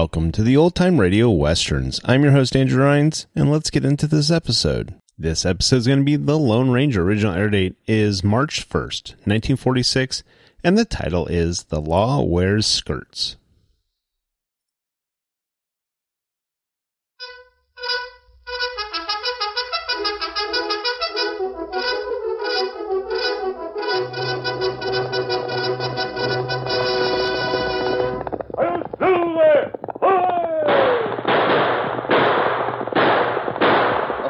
Welcome to the Old Time Radio Westerns. I'm your host, Andrew Rhynes, and let's get into this episode. This episode is going to be The Lone Ranger. Original air date is March 1st, 1946, and the title is The Law Wears Skirts.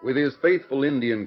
With his faithful Indian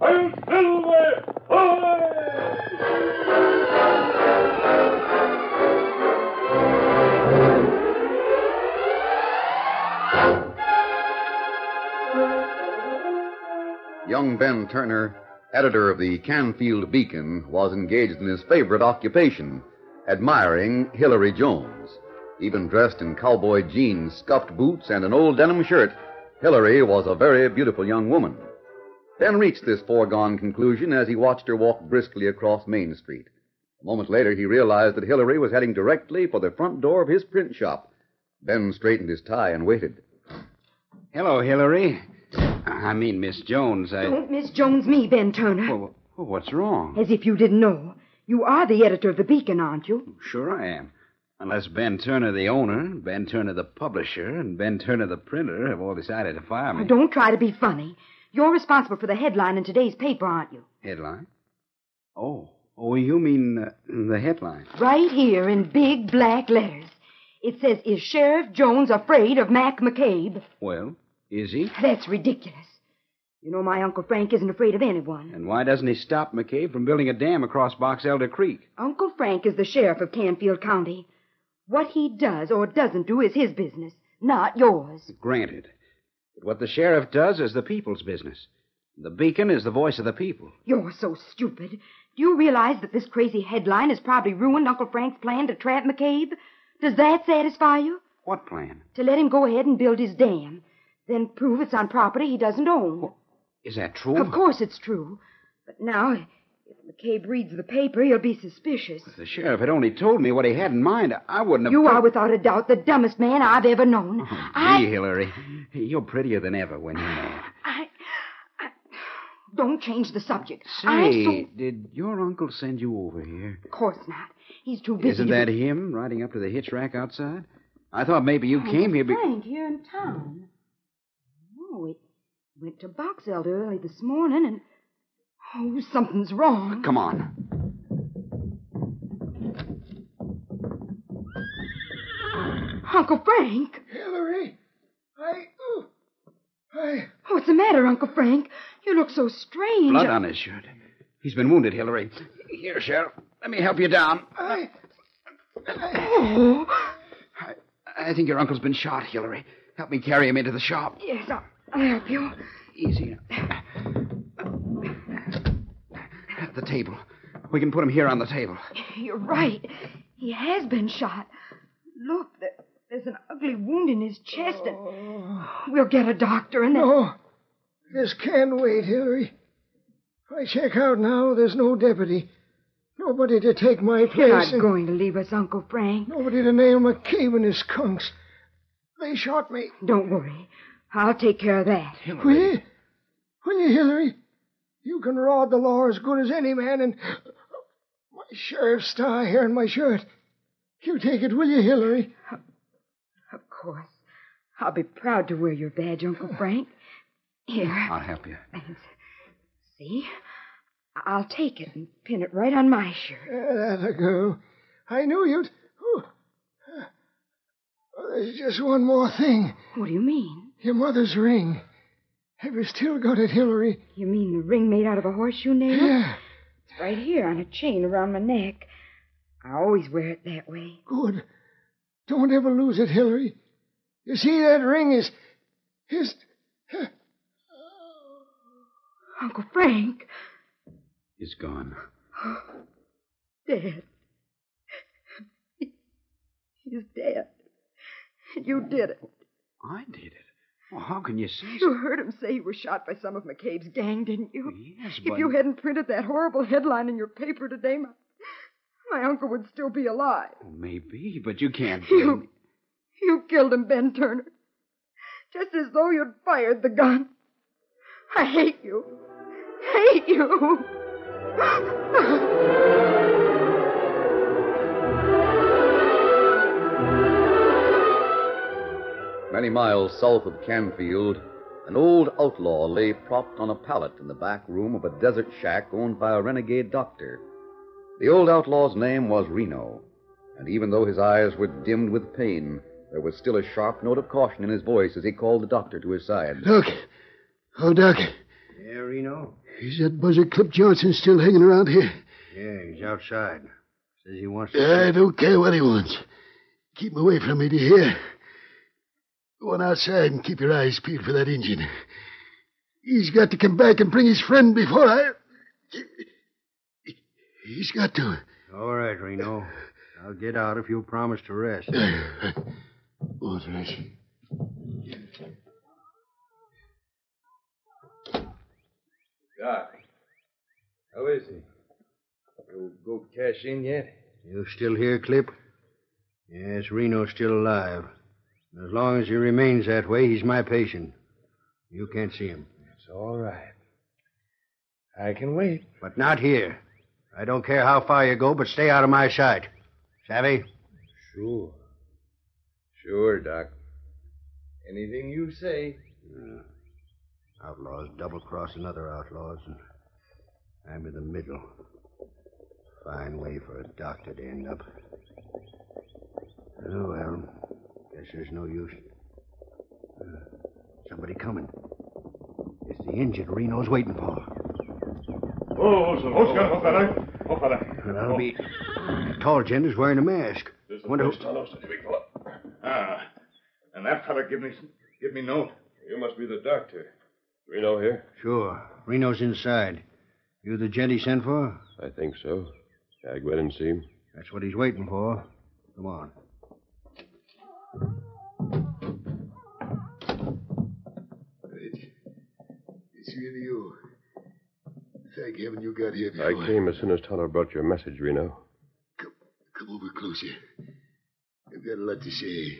I'm Silver! Young Ben Turner, editor of the Canfield Beacon, was engaged in his favorite occupation, admiring Hillary Jones. Even dressed in cowboy jeans, scuffed boots, and an old denim shirt, Hillary was a very beautiful young woman. Ben reached this foregone conclusion as he watched her walk briskly across Main Street. A moment later, he realized that Hillary was heading directly for the front door of his print shop. Ben straightened his tie and waited. Hello, Hillary. I mean, Miss Jones, Don't Miss Jones me, Ben Turner. Well, what's wrong? As if you didn't know. You are the editor of the Beacon, aren't you? Sure I am. Unless Ben Turner, the owner, Ben Turner, the publisher, and Ben Turner, the printer, have all decided to fire me. Don't try to be funny. You're responsible for the headline in today's paper, aren't you? Headline? Oh, you mean the headline. Right here in big black letters. It says, Is Sheriff Jones afraid of Mac McCabe? Well, is he? That's ridiculous. You know, my Uncle Frank isn't afraid of anyone. And why doesn't he stop McCabe from building a dam across Box Elder Creek? Uncle Frank is the sheriff of Canfield County. What he does or doesn't do is his business, not yours. Granted. But what the sheriff does is the people's business. The Beacon is the voice of the people. You're so stupid. Do you realize that this crazy headline has probably ruined Uncle Frank's plan to trap McCabe? Does that satisfy you? What plan? To let him go ahead and build his dam. Then prove it's on property he doesn't own. Well, is that true? Of course it's true. But now, if McCabe reads the paper, he'll be suspicious. If the sheriff had only told me what he had in mind, I wouldn't have... You are, without a doubt, the dumbest man I've ever known. Oh, gee, Hillary, you're prettier than ever when you're mad. Don't change the subject. Did your uncle send you over here? Of course not. He's too busy. Isn't that him riding up to the hitch rack outside? I thought maybe you came here because... Frank here in town. No, it went to Box Elder early this morning and... Oh, something's wrong. Come on. Uncle Frank? Hillary? I... What's the matter, Uncle Frank? You look so strange. Blood on his shirt. He's been wounded, Hillary. Here, Sheriff. Let me help you down. I think your uncle's been shot, Hillary. Help me carry him into the shop. Yes, I'll help you. Easy. At the table. We can put him here on the table. You're right. He has been shot. Look, there's an ugly wound in his chest, and we'll get a doctor and... No, this can't wait, Hillary. I check out now, there's no deputy. Nobody to take my place. You're not going to leave us, Uncle Frank. Nobody to nail McCabe and his skunks. They shot me. Don't worry. I'll take care of that. Hillary. Will you, Hillary? You can rod the law as good as any man, and... My sheriff's star here in my shirt... You take it, will you, Hillary? Of course. I'll be proud to wear your badge, Uncle Frank. Here. I'll help you. Thanks. See? I'll take it and pin it right on my shirt. That'll go. I knew you'd... There's just one more thing. What do you mean? Your mother's ring. Have you still got it, Hillary? You mean the ring made out of a horseshoe nail? Yeah. It's right here on a chain around my neck. I always wear it that way. Good. Don't ever lose it, Hillary. You see, that ring is... Uncle Frank. He's gone. Dead. He's dead. You did it. I did it? Well, how can you say... You heard him say he was shot by some of McCabe's gang, didn't you? Yes, but... If you hadn't printed that horrible headline in your paper today, My uncle would still be alive. Oh, maybe, but you can't... You killed him, Ben Turner. Just as though you'd fired the gun. I hate you. Hate you. Many miles south of Canfield, an old outlaw lay propped on a pallet in the back room of a desert shack owned by a renegade doctor. The old outlaw's name was Reno, and even though his eyes were dimmed with pain, there was still a sharp note of caution in his voice as he called the doctor to his side. Doc. Oh, Doc. Yeah, Reno? Is that Buzzard Clip Johnson still hanging around here? Yeah, he's outside. Says he wants to... I don't care what he wants. Keep him away from me, do you hear? Go on outside and keep your eyes peeled for that engine. He's got to come back and bring his friend before I... He's got to. All right, Reno. I'll get out if you'll promise to rest. All right. Doc, how is he? You go cash in yet? You still here, Clip? Yes, Reno's still alive. As long as he remains that way, he's my patient. You can't see him. It's all right. I can wait. But not here. I don't care how far you go, but stay out of my sight. Savvy? Sure. Sure, Doc. Anything you say. Outlaws double-cross another outlaws, and I'm in the middle. Fine way for a doctor to end up. Oh, well, guess there's no use. Somebody coming. It's the engine Reno's waiting for. Oh, that'll be... The tall gent is wearing a mask. Ah, and that fella give me note. You must be the doctor. Reno here? Sure. Reno's inside. You the gent he sent for? I think so. Can I go in and see him? That's what he's waiting for. Come on. It's really you. Thank heaven you got here before. I came as soon as Tonto brought your message, Reno. Come over closer. I've got a lot to say.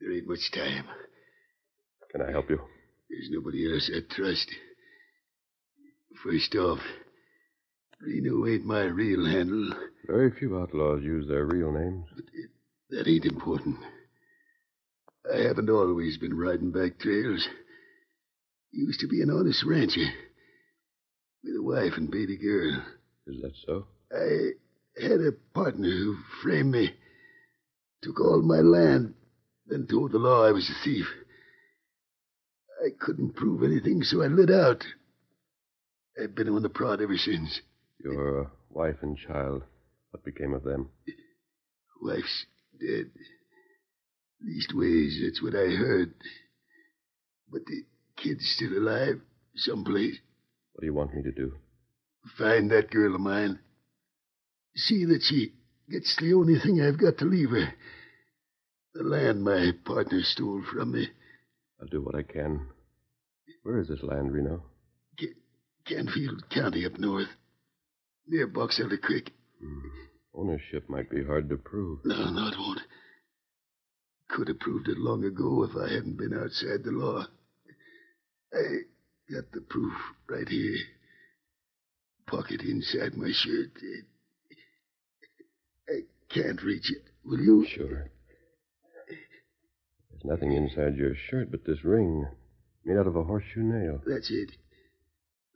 There ain't much time. Can I help you? There's nobody else I trust. First off, Reno ain't my real handle. Very few outlaws use their real names. But that ain't important. I haven't always been riding back trails. Used to be an honest rancher. Be the wife and be the girl. Is that so? I had a partner who framed me, took all my land, then told the law I was a thief. I couldn't prove anything, so I lit out. I've been on the prod ever since. Your wife and child, what became of them? Wife's dead. Leastways, that's what I heard. But the kid's still alive, someplace. What do you want me to do? Find that girl of mine. See that she gets the only thing I've got to leave her. The land my partner stole from me. I'll do what I can. Where is this land, Reno? Canfield County up north. Near Box Elder Creek. Ownership might be hard to prove. No, it won't. Could have proved it long ago if I hadn't been outside the law. I got the proof right here. Pocket inside my shirt. I can't reach it. Will you? Sure. There's nothing inside your shirt but this ring made out of a horseshoe nail. That's it.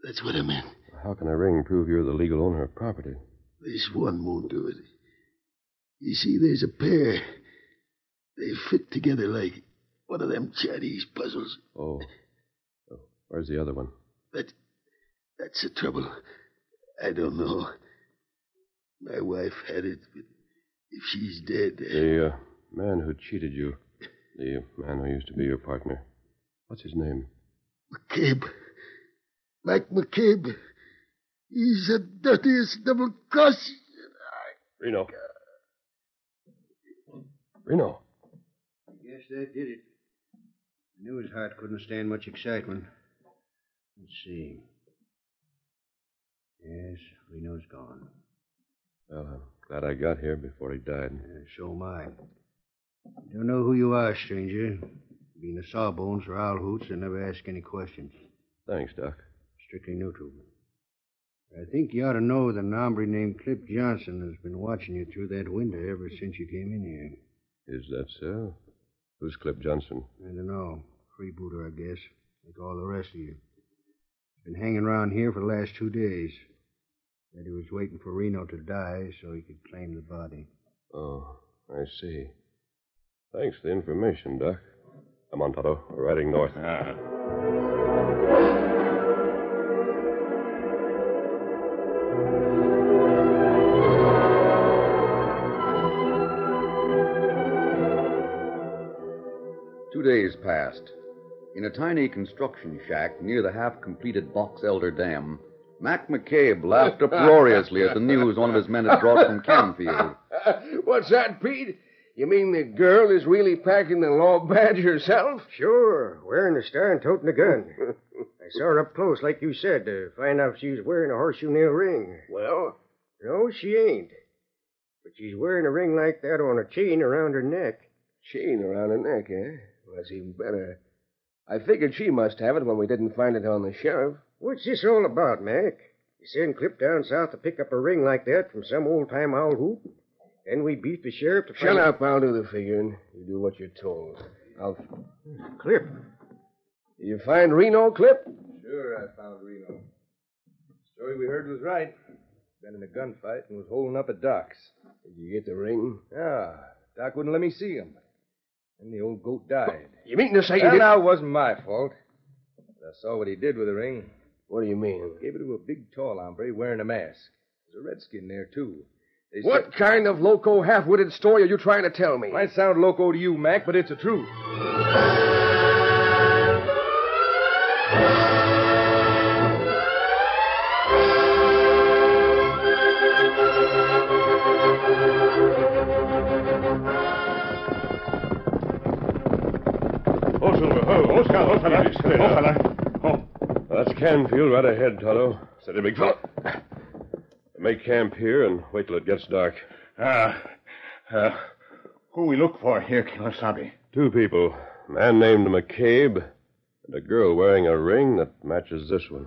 That's what I meant. How can a ring prove you're the legal owner of property? This one won't do it. You see, there's a pair. They fit together like one of them Chinese puzzles. Oh. Where's the other one? That's the trouble. I don't know. My wife had it, but if she's dead... The man who cheated you, the man who used to be your partner, what's his name? McCabe. Mac McCabe. He's the dirtiest double-cross. Reno. Reno. I guess that did it. I knew his heart couldn't stand much excitement. Let's see. Yes, Reno's gone. Well, I'm glad I got here before he died. So am I. I don't know who you are, stranger. Being a Sawbones or Owl Hoots, I never ask any questions. Thanks, Doc. Strictly neutral. I think you ought to know that an hombre named Clip Johnson has been watching you through that window ever since you came in here. Is that so? Who's Clip Johnson? I don't know. Freebooter, I guess. Like all the rest of you. He's been hanging around here for the last 2 days. Said he was waiting for Reno to die so he could claim the body. Oh, I see. Thanks for the information, Doc. Come on, Tonto. We're riding north. Days passed. In a tiny construction shack near the half-completed Box Elder Dam, Mac McCabe laughed uproariously at the news one of his men had brought from Canfield. What's that, Pete? You mean the girl is really packing the law badge herself? Sure, wearing a star and toting a gun. I saw her up close, like you said, to find out if she was wearing a horseshoe nail ring. Well? No, she ain't. But she's wearing a ring like that on a chain around her neck. Chain around her neck, eh? That's even better. I figured she must have it when we didn't find it on the sheriff. What's this all about, Mac? You send Clip down south to pick up a ring like that from some old-time owl hoop? Then we beat the sheriff to... Shut up, I'll do the figuring. You do what you're told. Clip. Did you find Reno, Clip? Sure, I found Reno. The story we heard was right. Been in a gunfight and was holding up at Doc's. Did you get the ring? Yeah. Doc wouldn't let me see him. And the old goat died. You mean to say you didn't? Now, it wasn't my fault. But I saw what he did with the ring. What do you mean? Gave it to a big, tall hombre wearing a mask. There's a redskin there, too. What kind of loco, half-witted story are you trying to tell me? Might sound loco to you, Mac, but it's the truth. That's Canfield right ahead, Tonto. Steady, big fellow. Make camp here and wait till it gets dark. Who we look for here, Kimasabi? Two people. A man named McCabe and a girl wearing a ring that matches this one.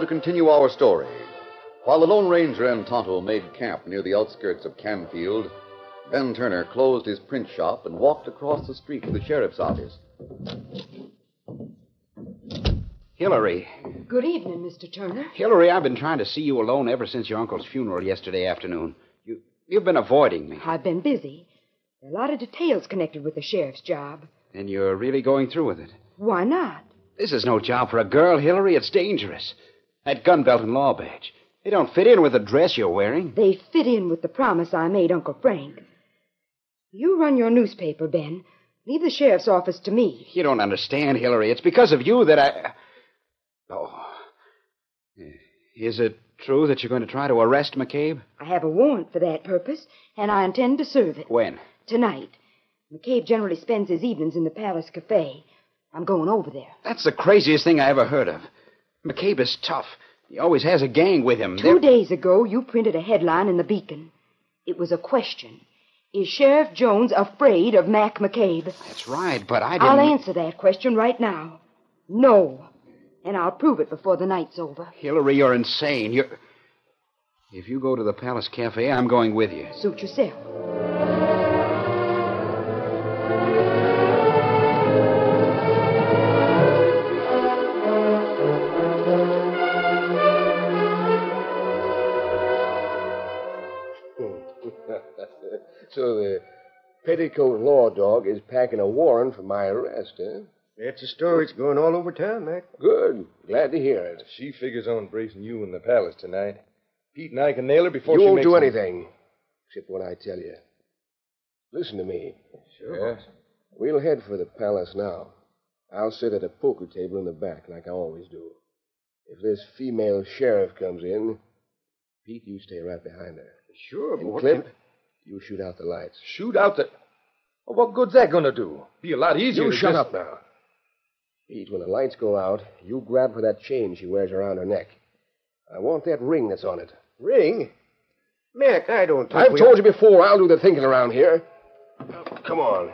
To continue our story. While the Lone Ranger and Tonto made camp near the outskirts of Canfield, Ben Turner closed his print shop and walked across the street to the sheriff's office. Hillary. Good evening, Mr. Turner. Hillary, I've been trying to see you alone ever since your uncle's funeral yesterday afternoon. You've been avoiding me. I've been busy. There are a lot of details connected with the sheriff's job. And you're really going through with it? Why not? This is no job for a girl, Hillary. It's dangerous. That gun belt and law badge. They don't fit in with the dress you're wearing. They fit in with the promise I made Uncle Frank. You run your newspaper, Ben. Leave the sheriff's office to me. You don't understand, Hillary. It's because of you that I... Oh. Is it true that you're going to try to arrest McCabe? I have a warrant for that purpose, and I intend to serve it. When? Tonight. McCabe generally spends his evenings in the Palace Cafe. I'm going over there. That's the craziest thing I ever heard of. McCabe is tough. He always has a gang with him. 2 days ago, you printed a headline in the Beacon. It was a question. Is Sheriff Jones afraid of Mac McCabe? That's right, but I didn't... I'll answer that question right now. No. And I'll prove it before the night's over. Hillary, you're insane. You're... If you go to the Palace Cafe, I'm going with you. Suit yourself. So the petticoat law dog is packing a warrant for my arrest, eh? That's a story. It's going all over town, Mac. Good. Glad to hear it. She figures on bracing you in the palace tonight. Pete and I can nail her before she makes... You won't do anything, except what I tell you. Listen to me. Sure. Yeah. We'll head for the palace now. I'll sit at a poker table in the back like I always do. If this female sheriff comes in, Pete, you stay right behind her. Sure, but... Clip... You shoot out the lights. Shoot out the... Well, what good's that going to do? Be a lot easier to shut up now. Pete, when the lights go out, you grab for that chain she wears around her neck. I want that ring that's on it. Ring? Mac, I don't think... I've told you before, I'll do the thinking around here. Come on.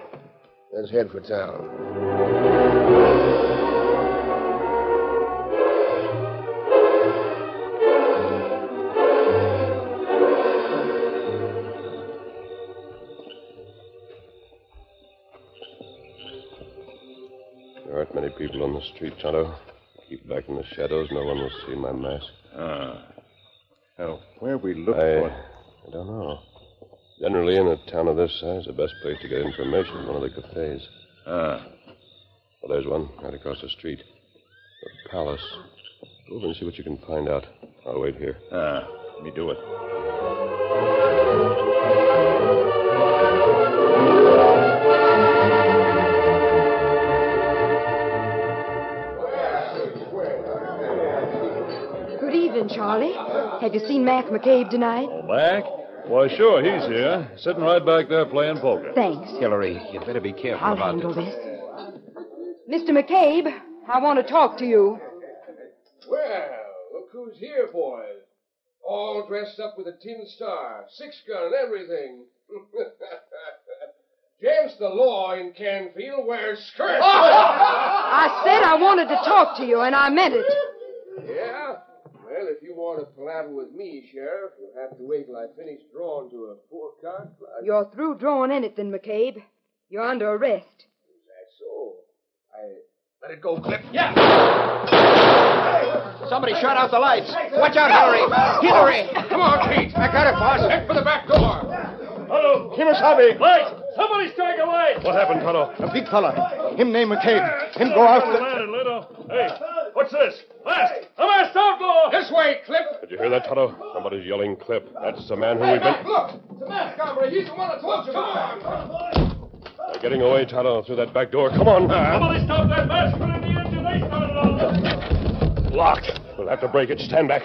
Let's head for town. Many people on the street, Tonto. Keep back in the shadows. No one will see my mask. Now, where we look for... I don't know. Generally, in a town of this size, the best place to get information is one of the cafes. Well, there's one right across the street. The Palace. Go over and see what you can find out. I'll wait here. Let me do it. Charlie, have you seen Mac McCabe tonight? Oh, Mac? Why, sure, he's here. Sitting right back there playing poker. Thanks. Hillary, you'd better be careful about this. I'll handle this. Mr. McCabe, I want to talk to you. Well, look who's here, boys. All dressed up with a tin star, six-gun and everything. Against the law in Canfield wears skirts. I said I wanted to talk to you, and I meant it. Yeah? Well, if you want to palaver with me, Sheriff, you'll have to wait till I finish drawing to a four-card. You're through drawing anything, McCabe. You're under arrest. Is that so? Let it go, Clip. Yeah. Somebody shut out the lights. Watch out, Hillary. Hillary. Come on, Pete. I got it, boss. Head for the back door. Hello. Kimasabi. Light. Somebody strike a light. What happened, Tonto? A big fella. Him named McCabe. Him go out the... Hey, what's this? Last. The last outlaw. This way, Clip. Did you hear that, Tonto? Somebody's yelling, Clip. That's the man who we've been... Look. It's a masked robbery. He's the one that told you. Come on. They're getting away, Tonto, through that back door. Come on, man. Somebody stop that massacre in the engine. They started all this. Locked. We'll have to break it. Stand back.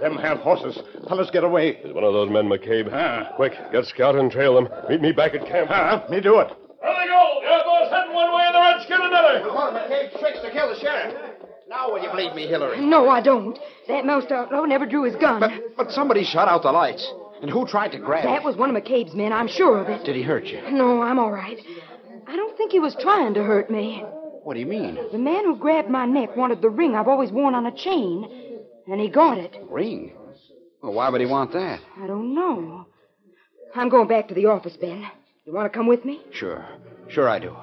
Them have horses. Fellas, get away. There's one of those men, McCabe. Quick, get Scout and trail them. Meet me back at camp. Me do it. McCabe tricks to kill the sheriff. Now will you believe me, Hillary? No, I don't. That moused outlaw never drew his gun. But somebody shut out the lights. And who tried to grab him? That was one of McCabe's men, I'm sure of it. Did he hurt you? No, I'm all right. I don't think he was trying to hurt me. What do you mean? The man who grabbed my neck wanted the ring I've always worn on a chain. And he got it. Ring? Well, why would he want that? I don't know. I'm going back to the office, Ben. You want to come with me? Sure. Sure I do.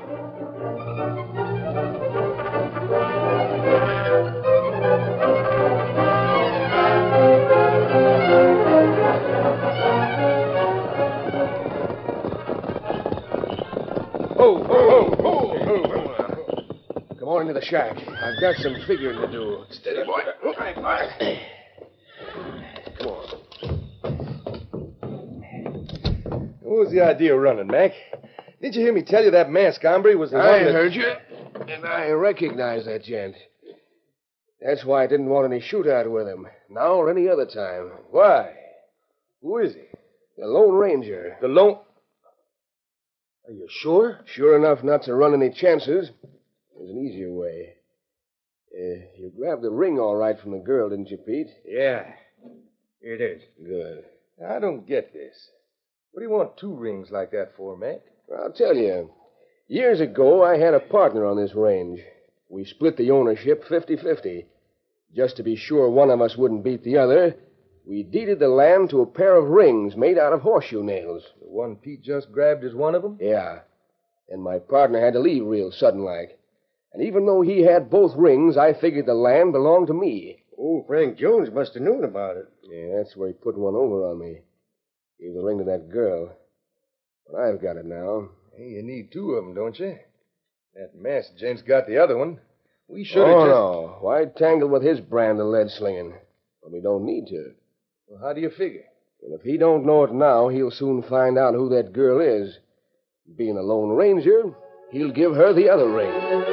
Come on into the shack. I've got some figuring to do. Steady, boy. Come on. What was the idea of running, Mac? Didn't you hear me tell you that masked hombre was the one that... I heard you, and I recognized that gent. That's why I didn't want any shootout with him, now or any other time. Why? Who is he? The Lone Ranger. The Lone... Are you sure? Sure enough not to run any chances. There's an easier way. You grabbed the ring all right from the girl, didn't you, Pete? Yeah. Here it is. Good. I don't get this. What do you want two rings like that for, Mac? I'll tell you. Years ago, I had a partner on this range. We split the ownership 50-50. Just to be sure one of us wouldn't beat the other, we deeded the land to a pair of rings made out of horseshoe nails. The one Pete just grabbed is one of them? Yeah. And my partner had to leave real sudden-like. And even though he had both rings, I figured the land belonged to me. Oh, Frank Jones must have known about it. Yeah, that's where he put one over on me. Gave the ring to that girl. But I've got it now. Hey, you need two of them, don't you? That masked gent's got the other one. We should have no. Why tangle with his brand of lead-slinging? But we don't need to. Well, how do you figure? Well, if he don't know it now, he'll soon find out who that girl is. Being a Lone Ranger, he'll give her the other ring.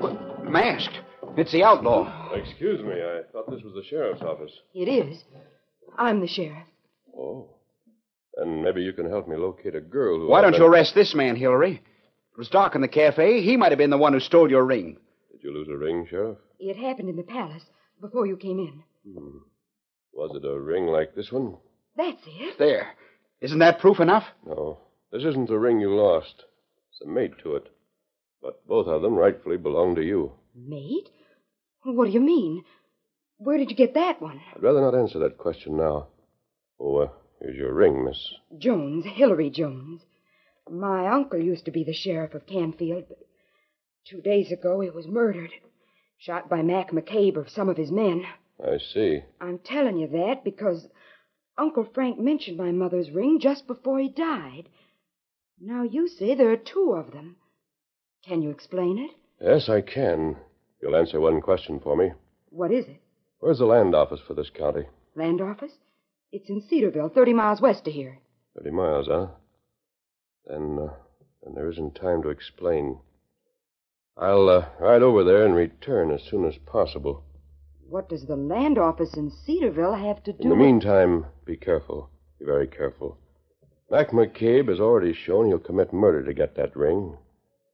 But, masked. It's the outlaw. Excuse me, I thought this was the sheriff's office. It is. I'm the sheriff. Oh. And maybe you can help me locate a girl who... Why don't you arrest this man, Hillary? It was dark in the cafe. He might have been the one who stole your ring. Did you lose a ring, Sheriff? It happened in the palace before you came in. Was it a ring like this one? That's it. There. Isn't that proof enough? No. This isn't the ring you lost. It's a mate to it. But both of them rightfully belong to you. Mate? What do you mean? Where did you get that one? I'd rather not answer that question now. Oh, here's your ring, Miss... Jones, Hillary Jones. My uncle used to be the sheriff of Canfield, but 2 days ago he was murdered. Shot by Mac McCabe or some of his men. I see. I'm telling you that because Uncle Frank mentioned my mother's ring just before he died. Now you say there are two of them. Can you explain it? Yes, I can. You'll answer one question for me. What is it? Where's the land office for this county? Land office? It's in Cedarville, 30 miles west of here. 30 miles, huh? Then there isn't time to explain. I'll ride over there and return as soon as possible. What does the land office in Cedarville have to do... In the meantime, be careful. Be very careful. Mac McCabe has already shown he'll commit murder to get that ring.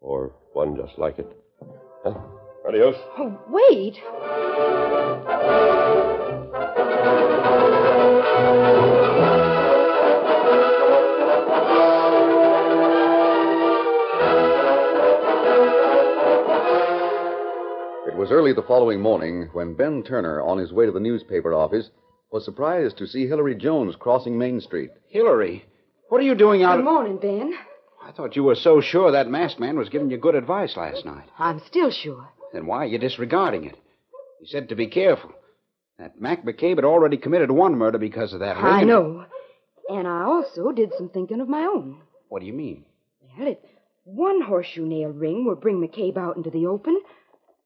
Or one just like it. Huh? Adios. Oh, wait! was early the following morning when Ben Turner, on his way to the newspaper office, was surprised to see Hillary Jones crossing Main Street. Hillary, what are you doing out... Good morning, Ben. I thought you were so sure that masked man was giving you good advice last night. I'm still sure. Then why are you disregarding it? He said to be careful. That Mac McCabe had already committed one murder because of that reason. I know. And I also did some thinking of my own. What do you mean? Well, if one horseshoe nail ring will bring McCabe out into the open,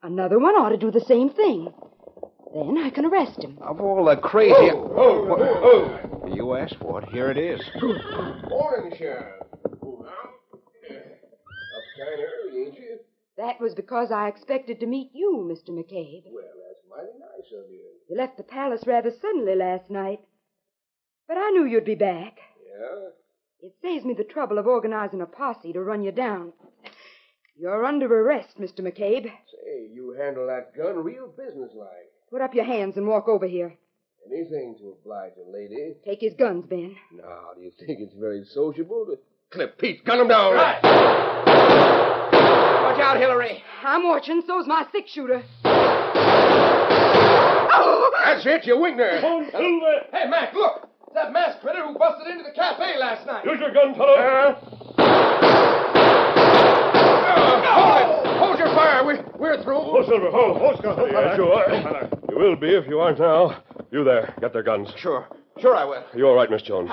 another one ought to do the same thing. Then I can arrest him. Of all the crazy... Oh. You asked for it. Here it is. Morning, Sheriff. Up kind of early, ain't you? That was because I expected to meet you, Mr. McCabe. Well, that's mighty nice of you. You left the palace rather suddenly last night. But I knew you'd be back. Yeah? It saves me the trouble of organizing a posse to run you down. You're under arrest, Mr. McCabe. Say, you handle that gun real businesslike. Put up your hands and walk over here. Anything to oblige a lady. Take his guns, Ben. Now, do you think it's very sociable to... Clip Pete, gun him down. Right. Watch out, Hillary. I'm watching, so's my six-shooter. Oh! That's it, you winged her. Come on, Silver. Hey, Mac, look. It's that masked critter who busted into the cafe last night. Use your gun, Tonto. Hold your fire. We're through. Oh, Silver, hold. Sure. You will be if you aren't now. You there, get their guns. Sure I will. Are you all right, Miss Jones?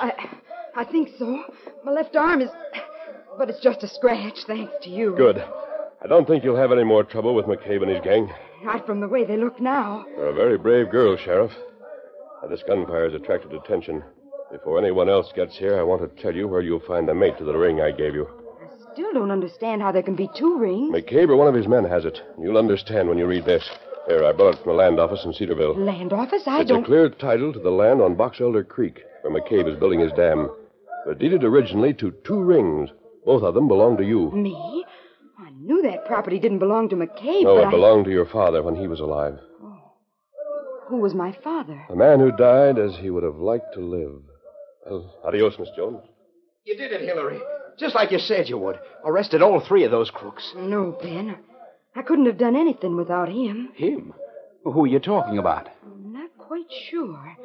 I think so. My left arm is... But it's just a scratch, thanks to you. Good. I don't think you'll have any more trouble with McCabe and his gang. Not from the way they look now. You're a very brave girl, Sheriff. Now, this gunfire has attracted attention. Before anyone else gets here, I want to tell you where you'll find the mate to the ring I gave you. I still don't understand how there can be two rings. McCabe or one of his men has it. You'll understand when you read this. Here, I brought it from the land office in Cedarville. Land office? It's a clear title to the land on Box Elder Creek, where McCabe is building his dam. But deeded originally to two rings. Both of them belong to you. Me? I knew that property didn't belong to McCabe, No, it belonged to your father when he was alive. Oh. Who was my father? A man who died as he would have liked to live. Well, adios, Miss Jones. You did it, Hillary. Just like you said you would. Arrested all three of those crooks. No, Ben. I couldn't have done anything without him. Him? Who are you talking about? I'm not quite sure.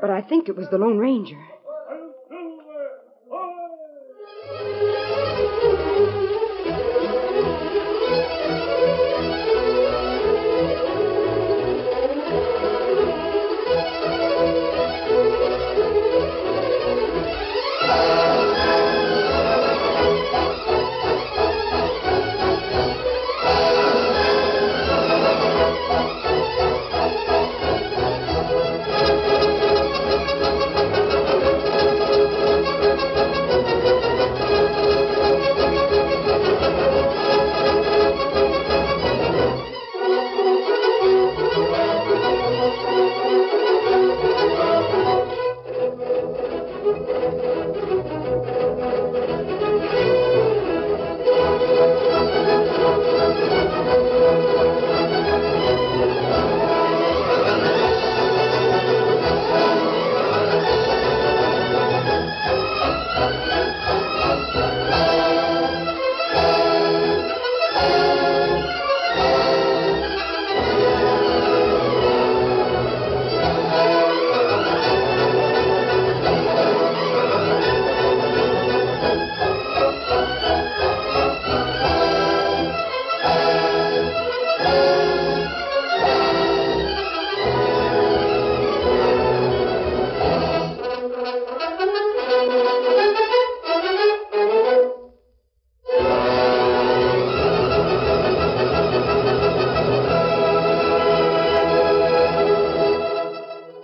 But I think it was the Lone Ranger.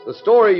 The story